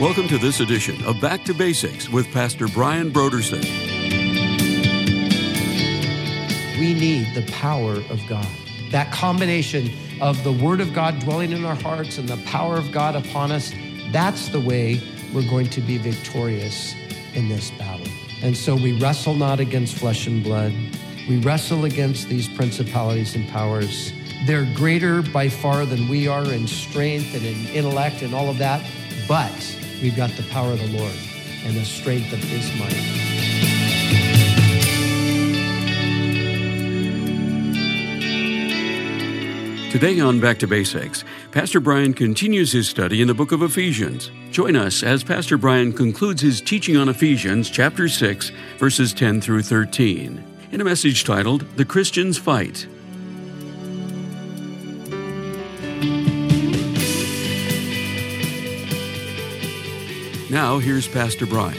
Welcome to this edition of Back to Basics with Pastor Brian Brodersen. We need the power of God. That combination of the Word of God dwelling in our hearts and the power of God upon us, that's the way we're going to be victorious in this battle. And so we wrestle not against flesh and blood. We wrestle against these principalities and powers. They're greater by far than we are in strength and in intellect and all of that, but we've got the power of the Lord and the strength of His might. Today on Back to Basics, Pastor Brian continues his study in the book of Ephesians. Join us as Pastor Brian concludes his teaching on Ephesians chapter 6, verses 10 through 13, in a message titled, The Christian's Fight. Now, here's Pastor Brian.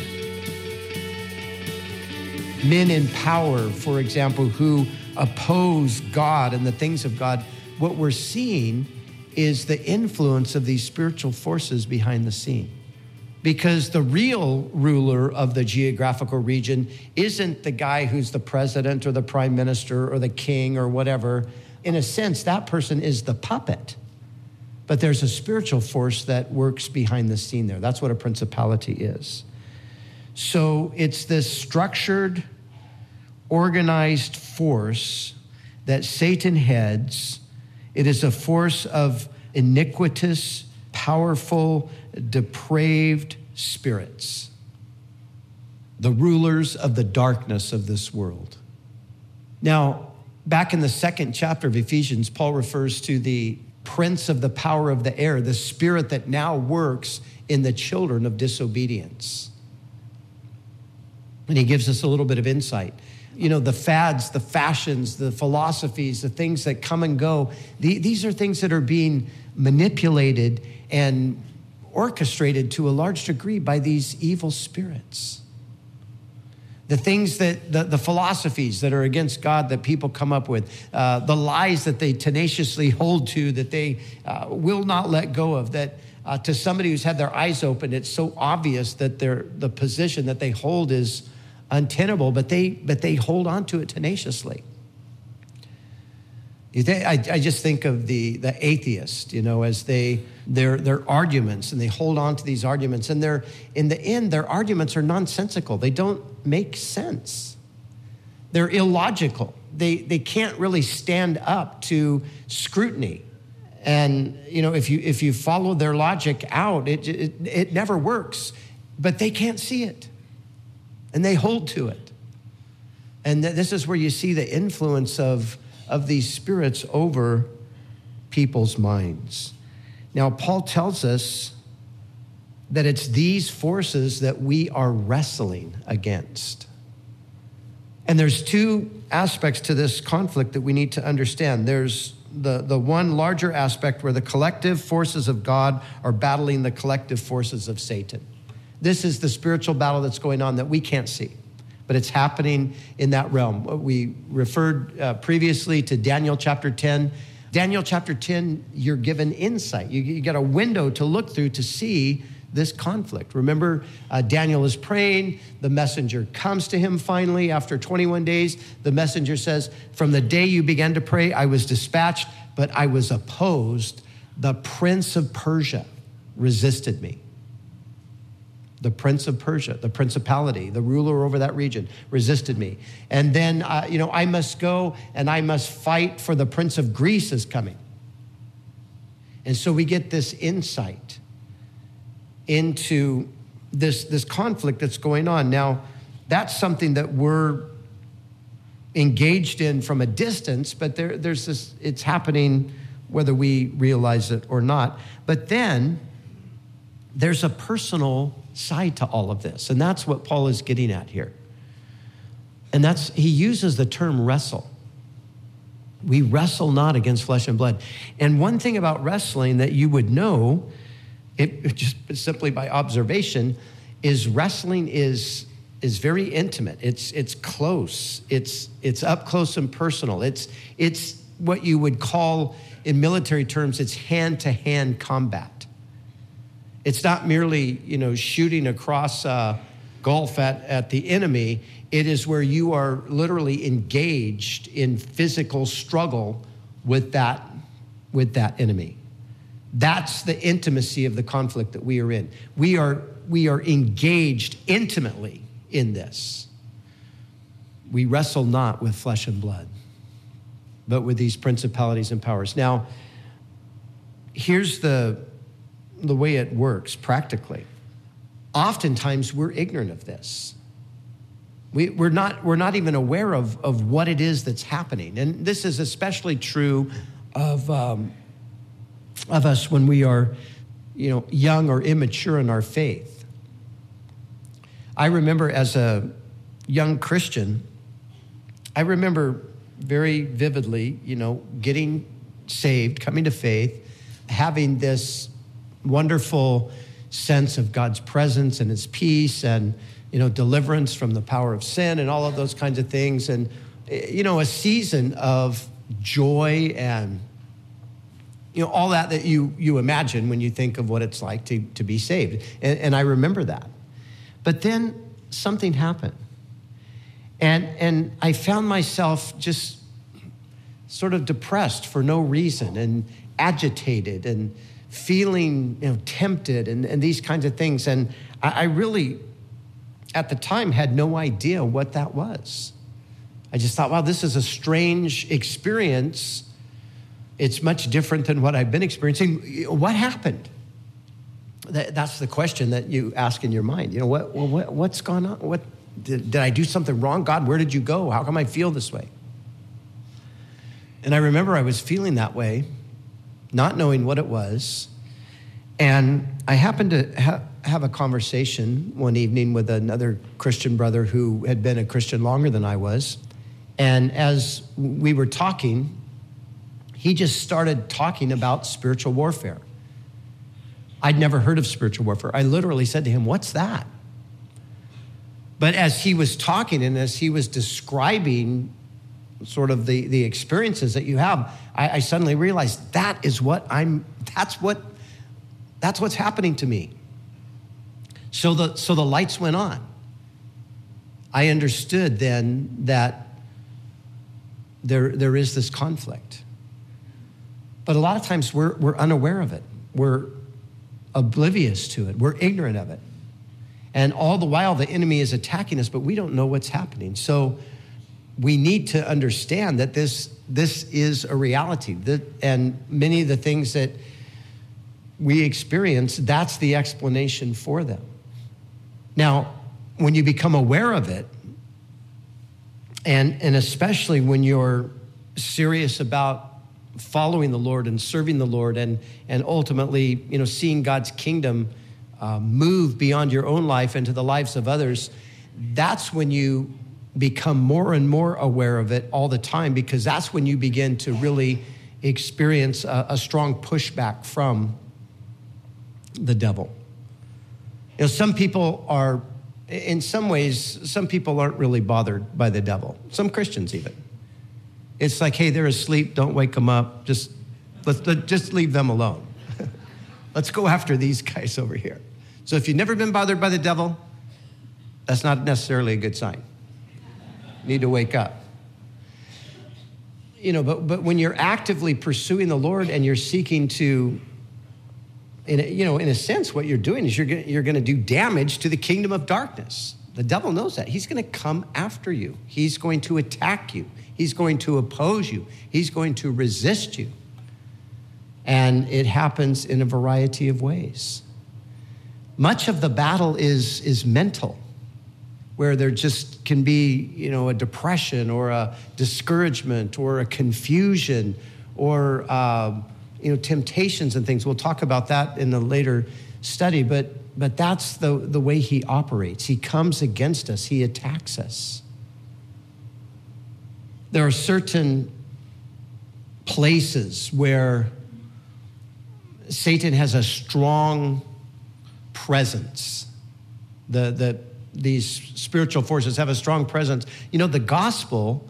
Men in power, for example, who oppose God and the things of God, what we're seeing is the influence of these spiritual forces behind the scene. Because the real ruler of the geographical region isn't the guy who's the president or the prime minister or the king or whatever. In a sense, that person is the puppet. But there's a spiritual force that works behind the scene there. That's what a principality is. So it's this structured, organized force that Satan heads. It is a force of iniquitous, powerful, depraved spirits, the rulers of the darkness of this world. Now, back in the second chapter of Ephesians, Paul refers to the prince of the power of the air, the spirit that now works in the children of disobedience. And he gives us a little bit of insight. You know, the fads, the fashions, the philosophies, the things that come and go, these are things that are being manipulated and orchestrated to a large degree by these evil spirits. The things that, the philosophies that are against God that people come up with, the lies that they tenaciously hold to, that they will not let go of, that to somebody who's had their eyes open, it's so obvious that the position that they hold is untenable, but they hold on to it tenaciously. I just think of the atheist, you know, as their arguments, and they hold on to these arguments, and in the end their arguments are nonsensical. They don't make sense. They're illogical. They can't really stand up to scrutiny. And you know, if you follow their logic out, it never works. But they can't see it. And they hold to it. And this is where you see the influence of these spirits over people's minds. Now, Paul tells us that it's these forces that we are wrestling against. And there's two aspects to this conflict that we need to understand. There's the one larger aspect where the collective forces of God are battling the collective forces of Satan. This is the spiritual battle that's going on that we can't see, but it's happening in that realm. We referred previously to Daniel chapter 10. Daniel chapter 10, you're given insight. You got a window to look through to see this conflict. Remember, Daniel is praying. The messenger comes to him finally after 21 days. The messenger says, "From the day you began to pray, I was dispatched, but I was opposed. The prince of Persia resisted me." The prince of Persia, the principality, the ruler over that region, resisted me. And then, I must go and I must fight for the prince of Greece is coming. And so we get this insight into this conflict that's going on. Now, that's something that we're engaged in from a distance, but there's this, it's happening whether we realize it or not. But then there's a personal side to all of this. And that's what Paul is getting at here. And that's, he uses the term wrestle. We wrestle not against flesh and blood. And one thing about wrestling that you would know, it just simply by observation, is wrestling is very intimate. It's close. It's up close and personal. It's what you would call in military terms, it's hand-to-hand combat. It's not merely, you know, shooting across a gulf at the enemy. It is where you are literally engaged in physical struggle with that enemy. That's the intimacy of the conflict that we are in. We are engaged intimately in this. We wrestle not with flesh and blood, but with these principalities and powers. Now, here's the way it works practically. Oftentimes we're ignorant of this. We're not even aware of what it is that's happening. And this is especially true of us when we are, you know, young or immature in our faith. I remember as a young Christian, I remember very vividly, you know, getting saved, coming to faith, having this wonderful sense of God's presence and his peace and, you know, deliverance from the power of sin and all of those kinds of things. And, you know, a season of joy and, you know, all that you imagine when you think of what it's like to be saved. And I remember that. But then something happened. And I found myself just sort of depressed for no reason and agitated and feeling, you know, tempted and these kinds of things. And I really, at the time, had no idea what that was. I just thought, wow, this is a strange experience. It's much different than what I've been experiencing. What happened? That's the question that you ask in your mind. You know, what's gone on? What did I do something wrong? God, where did you go? How come I feel this way? And I remember I was feeling that way, not knowing what it was. And I happened to have a conversation one evening with another Christian brother who had been a Christian longer than I was. And as we were talking, he just started talking about spiritual warfare. I'd never heard of spiritual warfare. I literally said to him, "What's that?" But as he was talking and as he was describing sort of the experiences that you have, I suddenly realized that's what's happening to me. So the lights went on. I understood then that there is this conflict. But a lot of times we're unaware of it. We're oblivious to it. We're ignorant of it. And all the while the enemy is attacking us, but we don't know what's happening. So we need to understand that this is a reality. And many of the things that we experience, that's the explanation for them. Now, when you become aware of it, and especially when you're serious about following the Lord and serving the Lord and ultimately, you know, seeing God's kingdom move beyond your own life into the lives of others, that's when you become more and more aware of it all the time, because that's when you begin to really experience a strong pushback from the devil. You know, some people aren't really bothered by the devil. Some Christians even. It's like, hey, they're asleep. Don't wake them up. Just leave them alone. Let's go after these guys over here. So if you've never been bothered by the devil, that's not necessarily a good sign. You need to wake up. You know, but when you're actively pursuing the Lord and you're seeking to, in a sense, what you're doing is you're going to do damage to the kingdom of darkness. The devil knows that. He's going to come after you. He's going to attack you. He's going to oppose you. He's going to resist you. And it happens in a variety of ways. Much of the battle is mental, where there just can be, you know, a depression or a discouragement or a confusion or, temptations and things. We'll talk about that in a later study, but that's the way he operates. He comes against us. He attacks us. There are certain places where Satan has a strong presence. These spiritual forces have a strong presence. You know, the gospel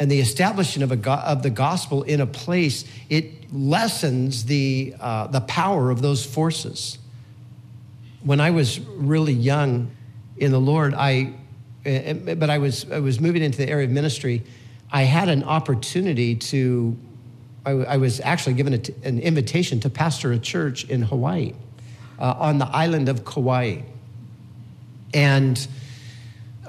and the establishment of the gospel in a place, it lessens the power of those forces. When I was really young in the Lord, I was moving into the area of ministry. I had an opportunity to, I was actually given an invitation to pastor a church in Hawaii, on the island of Kauai. And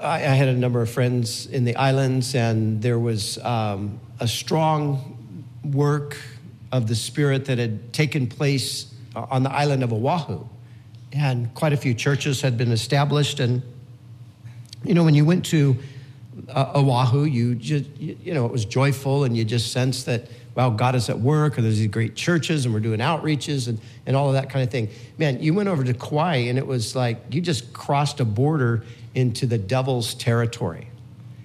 I had a number of friends in the islands, and there was a strong work of the Spirit that had taken place on the island of Oahu. And quite a few churches had been established. And, you know, when you went to Oahu, it was joyful, and you just sensed that, wow, God is at work, or there's these great churches, and we're doing outreaches and all of that kind of thing. Man, you went over to Kauai, and it was like you just crossed a border into the devil's territory.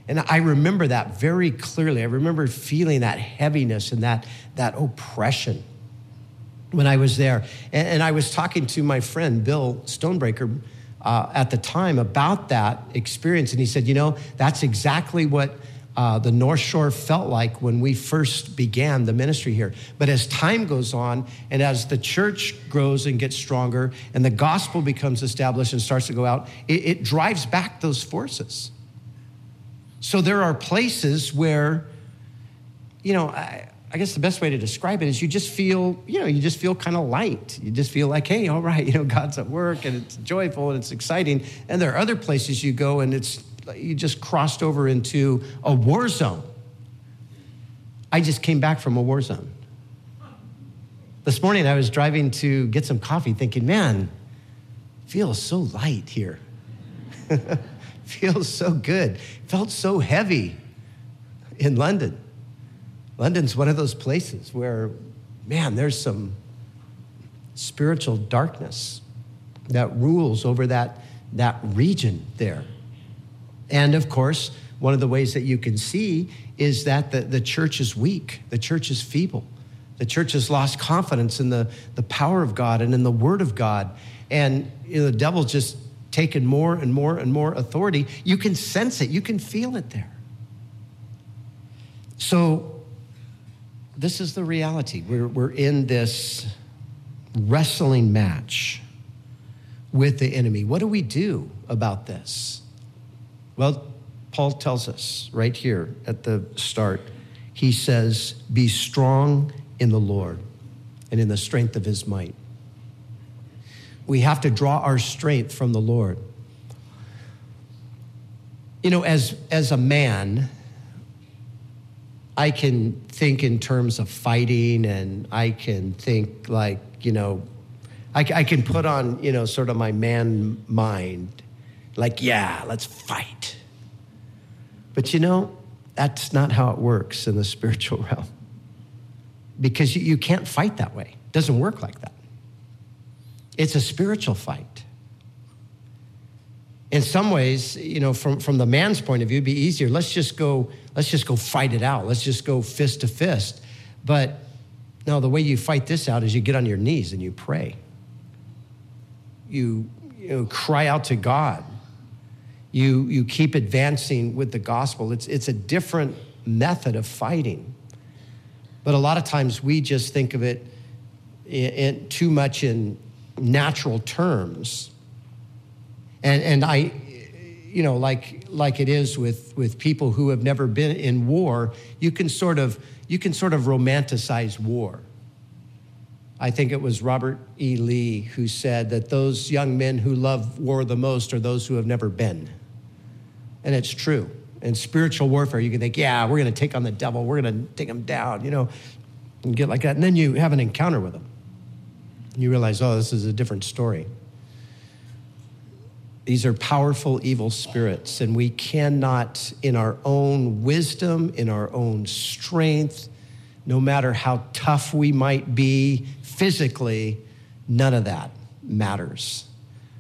And I remember that very clearly. I remember feeling that heaviness and that oppression when I was there. And I was talking to my friend, Bill Stonebreaker, at the time about that experience. And he said, you know, that's exactly what the North Shore felt like when we first began the ministry here. But as time goes on, and as the church grows and gets stronger, and the gospel becomes established and starts to go out, it drives back those forces. So there are places where, you know, I guess the best way to describe it is you just feel kind of light. You just feel like, hey, all right, you know, God's at work, and it's joyful, and it's exciting. And there are other places you go, and you just crossed over into a war zone. I just came back from a war zone. This morning I was driving to get some coffee thinking, man, feels so light here. Feels so good. Felt so heavy in London. London's one of those places where, man, there's some spiritual darkness that rules over that region there. And of course, one of the ways that you can see is that the church is weak. The church is feeble. The church has lost confidence in the power of God and in the word of God. And you know, the devil's just taken more and more and more authority. You can sense it. You can feel it there. So, this is the reality. We're in this wrestling match with the enemy. What do we do about this? Well, Paul tells us right here at the start. He says, be strong in the Lord and in the strength of his might. We have to draw our strength from the Lord. You know, as a man, I can think in terms of fighting, and I can think like, you know, I can put on, you know, sort of my man mind, like, yeah, let's fight. But you know, that's not how it works in the spiritual realm, because you can't fight that way. It doesn't work like that. It's a spiritual fight. In some ways, you know, from the man's point of view, it'd be easier. Let's just go fight it out. Let's just go fist to fist. But no, the way you fight this out is you get on your knees and you pray. You cry out to God. You keep advancing with the gospel. It's a different method of fighting. But a lot of times we just think of it in too much in natural terms. And I, you know, like it is with people who have never been in war, you can sort of romanticize war. I think it was Robert E. Lee who said that those young men who love war the most are those who have never been. And it's true. In spiritual warfare, you can think, yeah, we're going to take on the devil. We're going to take him down, you know, and get like that. And then you have an encounter with him. And you realize, oh, this is a different story. These are powerful evil spirits, and we cannot, in our own wisdom, in our own strength, no matter how tough we might be physically, none of that matters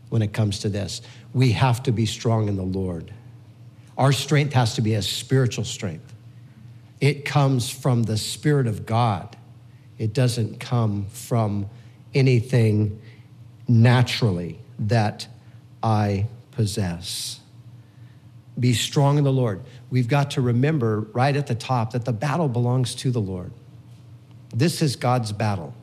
when it comes to this. We have to be strong in the Lord. Our strength has to be a spiritual strength. It comes from the Spirit of God. It doesn't come from anything naturally that I possess. Be strong in the Lord. We've got to remember right at the top that the battle belongs to the Lord. This is God's battle.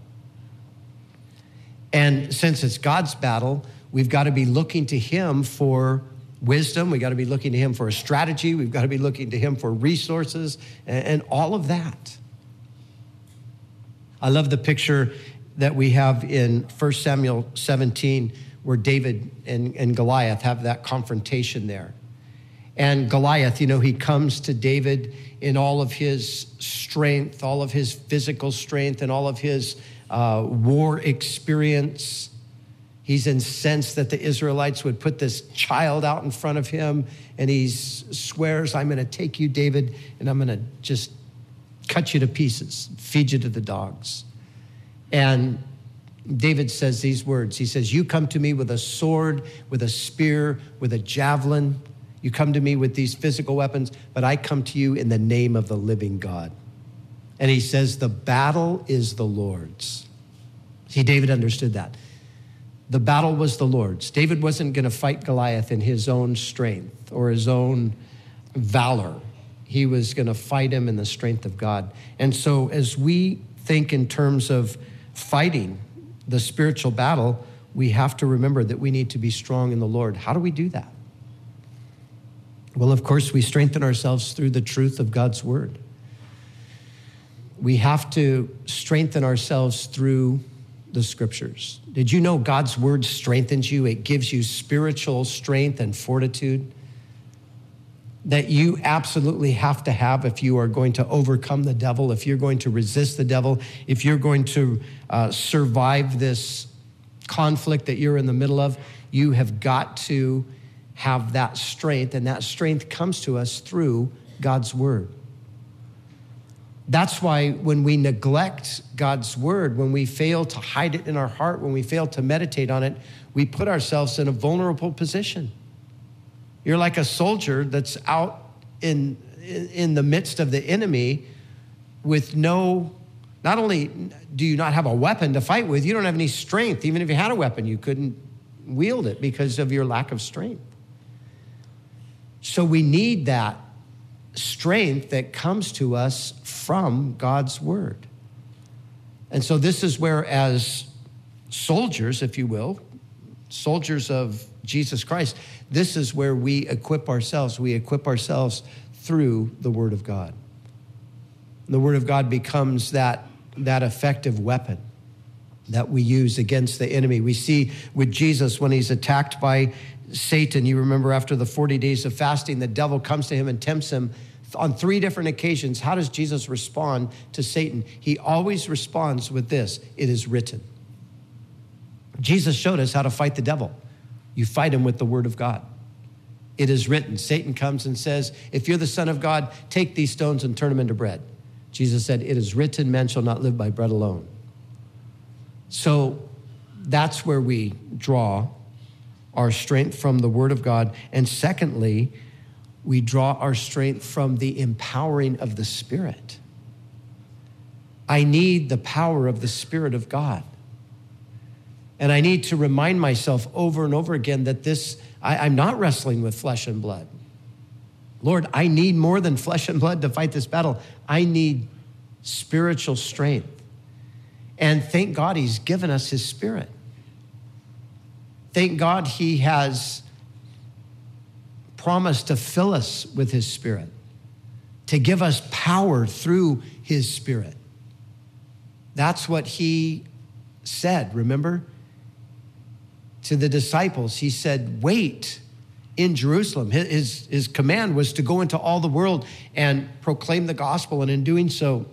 And since it's God's battle, we've got to be looking to him for wisdom. We've got to be looking to him for a strategy. We've got to be looking to him for resources and all of that. I love the picture that we have in 1 Samuel 17 where David and Goliath have that confrontation there. And Goliath, you know, he comes to David in all of his strength, all of his physical strength and all of his war experience. He's incensed that the Israelites would put this child out in front of him, and he swears, I'm going to take you, David, and I'm going to just cut you to pieces, feed you to the dogs. And David says these words. He says, you come to me with a sword, with a spear, with a javelin. You come to me with these physical weapons, but I come to you in the name of the living God. And he says, the battle is the Lord's. See, David understood that. The battle was the Lord's. David wasn't going to fight Goliath in his own strength or his own valor. He was going to fight him in the strength of God. And so as we think in terms of fighting the spiritual battle, we have to remember that we need to be strong in the Lord. How do we do that? Well, of course, we strengthen ourselves through the truth of God's word. We have to strengthen ourselves through the scriptures. Did you know God's word strengthens you? It gives you spiritual strength and fortitude that you absolutely have to have if you are going to overcome the devil, if you're going to resist the devil, if you're going to survive this conflict that you're in the middle of. You have got to have that strength, and that strength comes to us through God's word. That's why when we neglect God's word, when we fail to hide it in our heart, when we fail to meditate on it, we put ourselves in a vulnerable position. You're like a soldier that's out in the midst of the enemy with not only do you not have a weapon to fight with, you don't have any strength. Even if you had a weapon, you couldn't wield it because of your lack of strength. So we need that strength that comes to us from God's word. And so this is where, as soldiers, if you will, soldiers of Jesus Christ, this is where we equip ourselves. We equip ourselves through the word of God. The word of God becomes that effective weapon that we use against the enemy. We see with Jesus when he's attacked by Satan. You remember after the 40 days of fasting, the devil comes to him and tempts him on 3 different occasions. How does Jesus respond to Satan? He always responds with this: it is written. Jesus showed us how to fight the devil. You fight him with the word of God. It is written. Satan comes and says, if you're the Son of God, take these stones and turn them into bread. Jesus said, it is written, man shall not live by bread alone. So that's where we draw our strength from the word of God. And secondly, we draw our strength from the empowering of the Spirit. I need the power of the Spirit of God. And I need to remind myself over and over again that I'm not wrestling with flesh and blood. Lord, I need more than flesh and blood to fight this battle. I need spiritual strength. And thank God he's given us his Spirit. Thank God he has promised to fill us with his Spirit, to give us power through his Spirit. That's what he said, remember? To the disciples, he said, wait in Jerusalem. His command was to go into all the world and proclaim the gospel, and in doing so,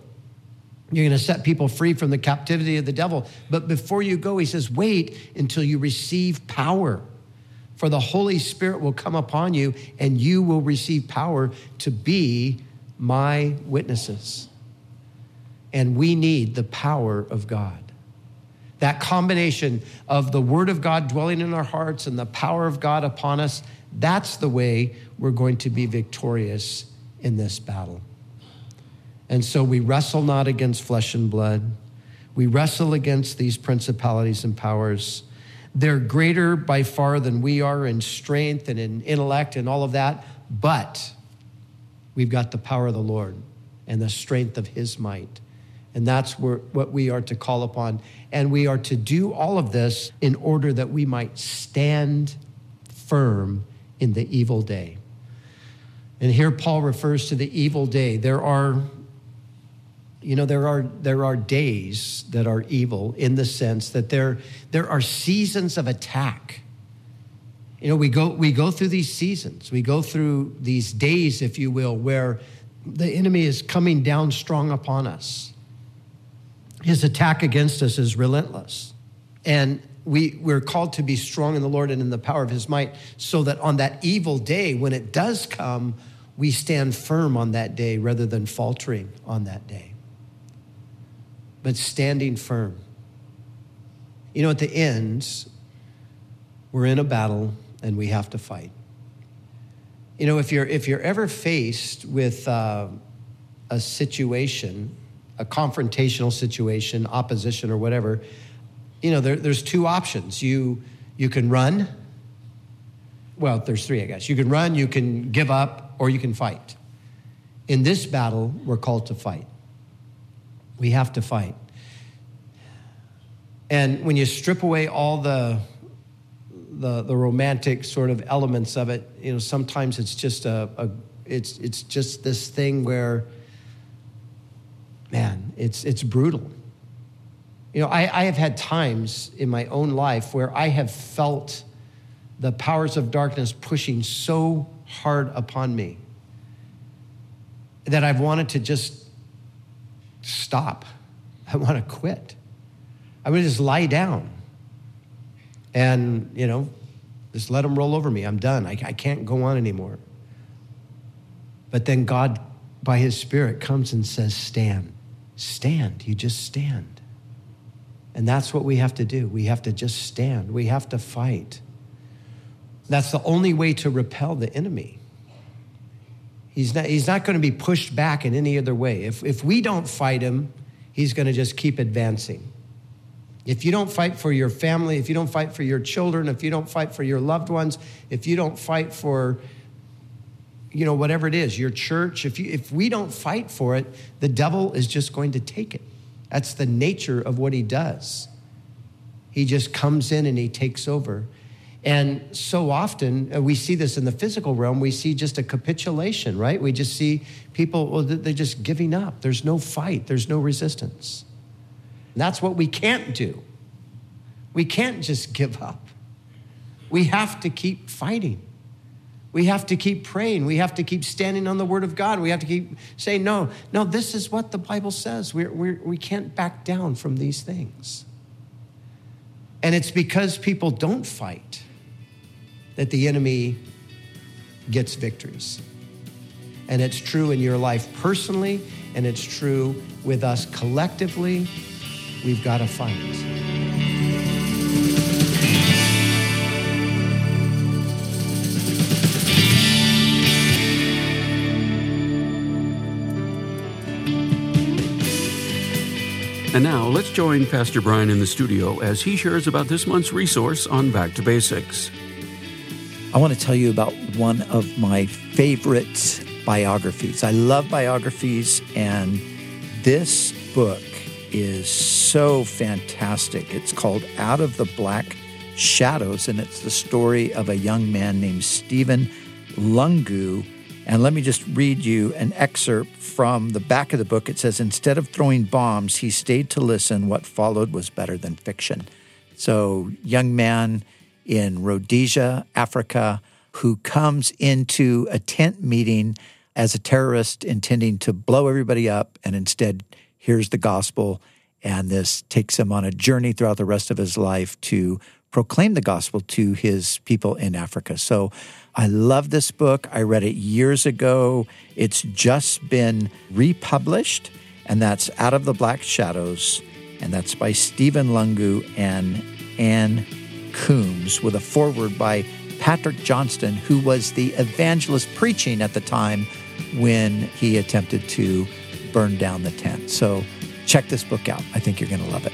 you're going to set people free from the captivity of the devil. But before you go, he says, wait until you receive power, for the Holy Spirit will come upon you and you will receive power to be my witnesses. And we need the power of God. That combination of the word of God dwelling in our hearts and the power of God upon us, that's the way we're going to be victorious in this battle. And so we wrestle not against flesh and blood. We wrestle against these principalities and powers. They're greater by far than we are in strength and in intellect and all of that, but we've got the power of the Lord and the strength of his might. And that's what we are to call upon. And we are to do all of this in order that we might stand firm in the evil day. And here Paul refers to the evil day. There are days that are evil in the sense that there are seasons of attack. You know, we go through these seasons. We go through these days, if you will, where the enemy is coming down strong upon us. His attack against us is relentless. And we're called to be strong in the Lord and in the power of his might, so that on that evil day, when it does come, we stand firm on that day rather than faltering on that day. But standing firm. You know, at the end, we're in a battle and we have to fight. You know, if you're ever faced with a situation, a confrontational situation, opposition or whatever, you know, there's two options. You can run. Well, there's three, I guess. You can run, you can give up, or you can fight. In this battle, we're called to fight. We have to fight. And when you strip away all the romantic sort of elements of it, you know, sometimes it's just it's just this thing where, man, it's brutal. You know, I have had times in my own life where I have felt the powers of darkness pushing so hard upon me that I've wanted to just stop. I want to quit. I would just lie down and, you know, just let them roll over me. I'm done. I can't go on anymore. But then God, by his Spirit, comes and says, stand. Stand. You just stand. And that's what we have to do. We have to just stand. We have to fight. That's the only way to repel the enemy. He's not going to be pushed back in any other way. If we don't fight him, he's going to just keep advancing. If you don't fight for your family, if you don't fight for your children, if you don't fight for your loved ones, if you don't fight for, you know, whatever it is, your church, if we don't fight for it, the devil is just going to take it. That's the nature of what he does. He just comes in and he takes over. And so often, we see this in the physical realm, we see just a capitulation, right? We just see people, well, they're just giving up. There's no fight. There's no resistance. And that's what we can't do. We can't just give up. We have to keep fighting. We have to keep praying. We have to keep standing on the word of God. We have to keep saying, no, this is what the Bible says. We can't back down from these things. And it's because people don't fight that the enemy gets victories. And it's true in your life personally, and it's true with us collectively. We've got to fight. And now, let's join Pastor Brian in the studio as he shares about this month's resource on Back to Basics. I want to tell you about one of my favorite biographies. I love biographies, and this book is so fantastic. It's called Out of the Black Shadows, and it's the story of a young man named Stephen Lungu. And let me just read you an excerpt from the back of the book. It says, instead of throwing bombs, he stayed to listen. What followed was better than fiction. So, young man in Rhodesia, Africa, who comes into a tent meeting as a terrorist intending to blow everybody up, and instead hears the gospel. And this takes him on a journey throughout the rest of his life to proclaim the gospel to his people in Africa. So I love this book. I read it years ago. It's just been republished, and that's Out of the Black Shadows, and that's by Stephen Lungu and Anne Coombs, with a foreword by Patrick Johnston, who was the evangelist preaching at the time when he attempted to burn down the tent. So check this book out. I think you're going to love it.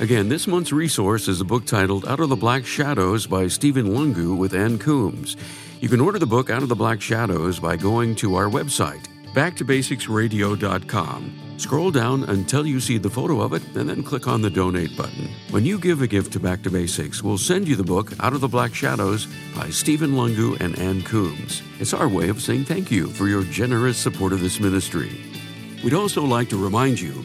Again, this month's resource is a book titled Out of the Black Shadows by Stephen Lungu with Anne Coombs. You can order the book Out of the Black Shadows by going to our website, backtobasicsradio.com. Scroll down until you see the photo of it, and then click on the Donate button. When you give a gift to Back to Basics, we'll send you the book Out of the Black Shadows by Stephen Lungu and Anne Coombs. It's our way of saying thank you for your generous support of this ministry. We'd also like to remind you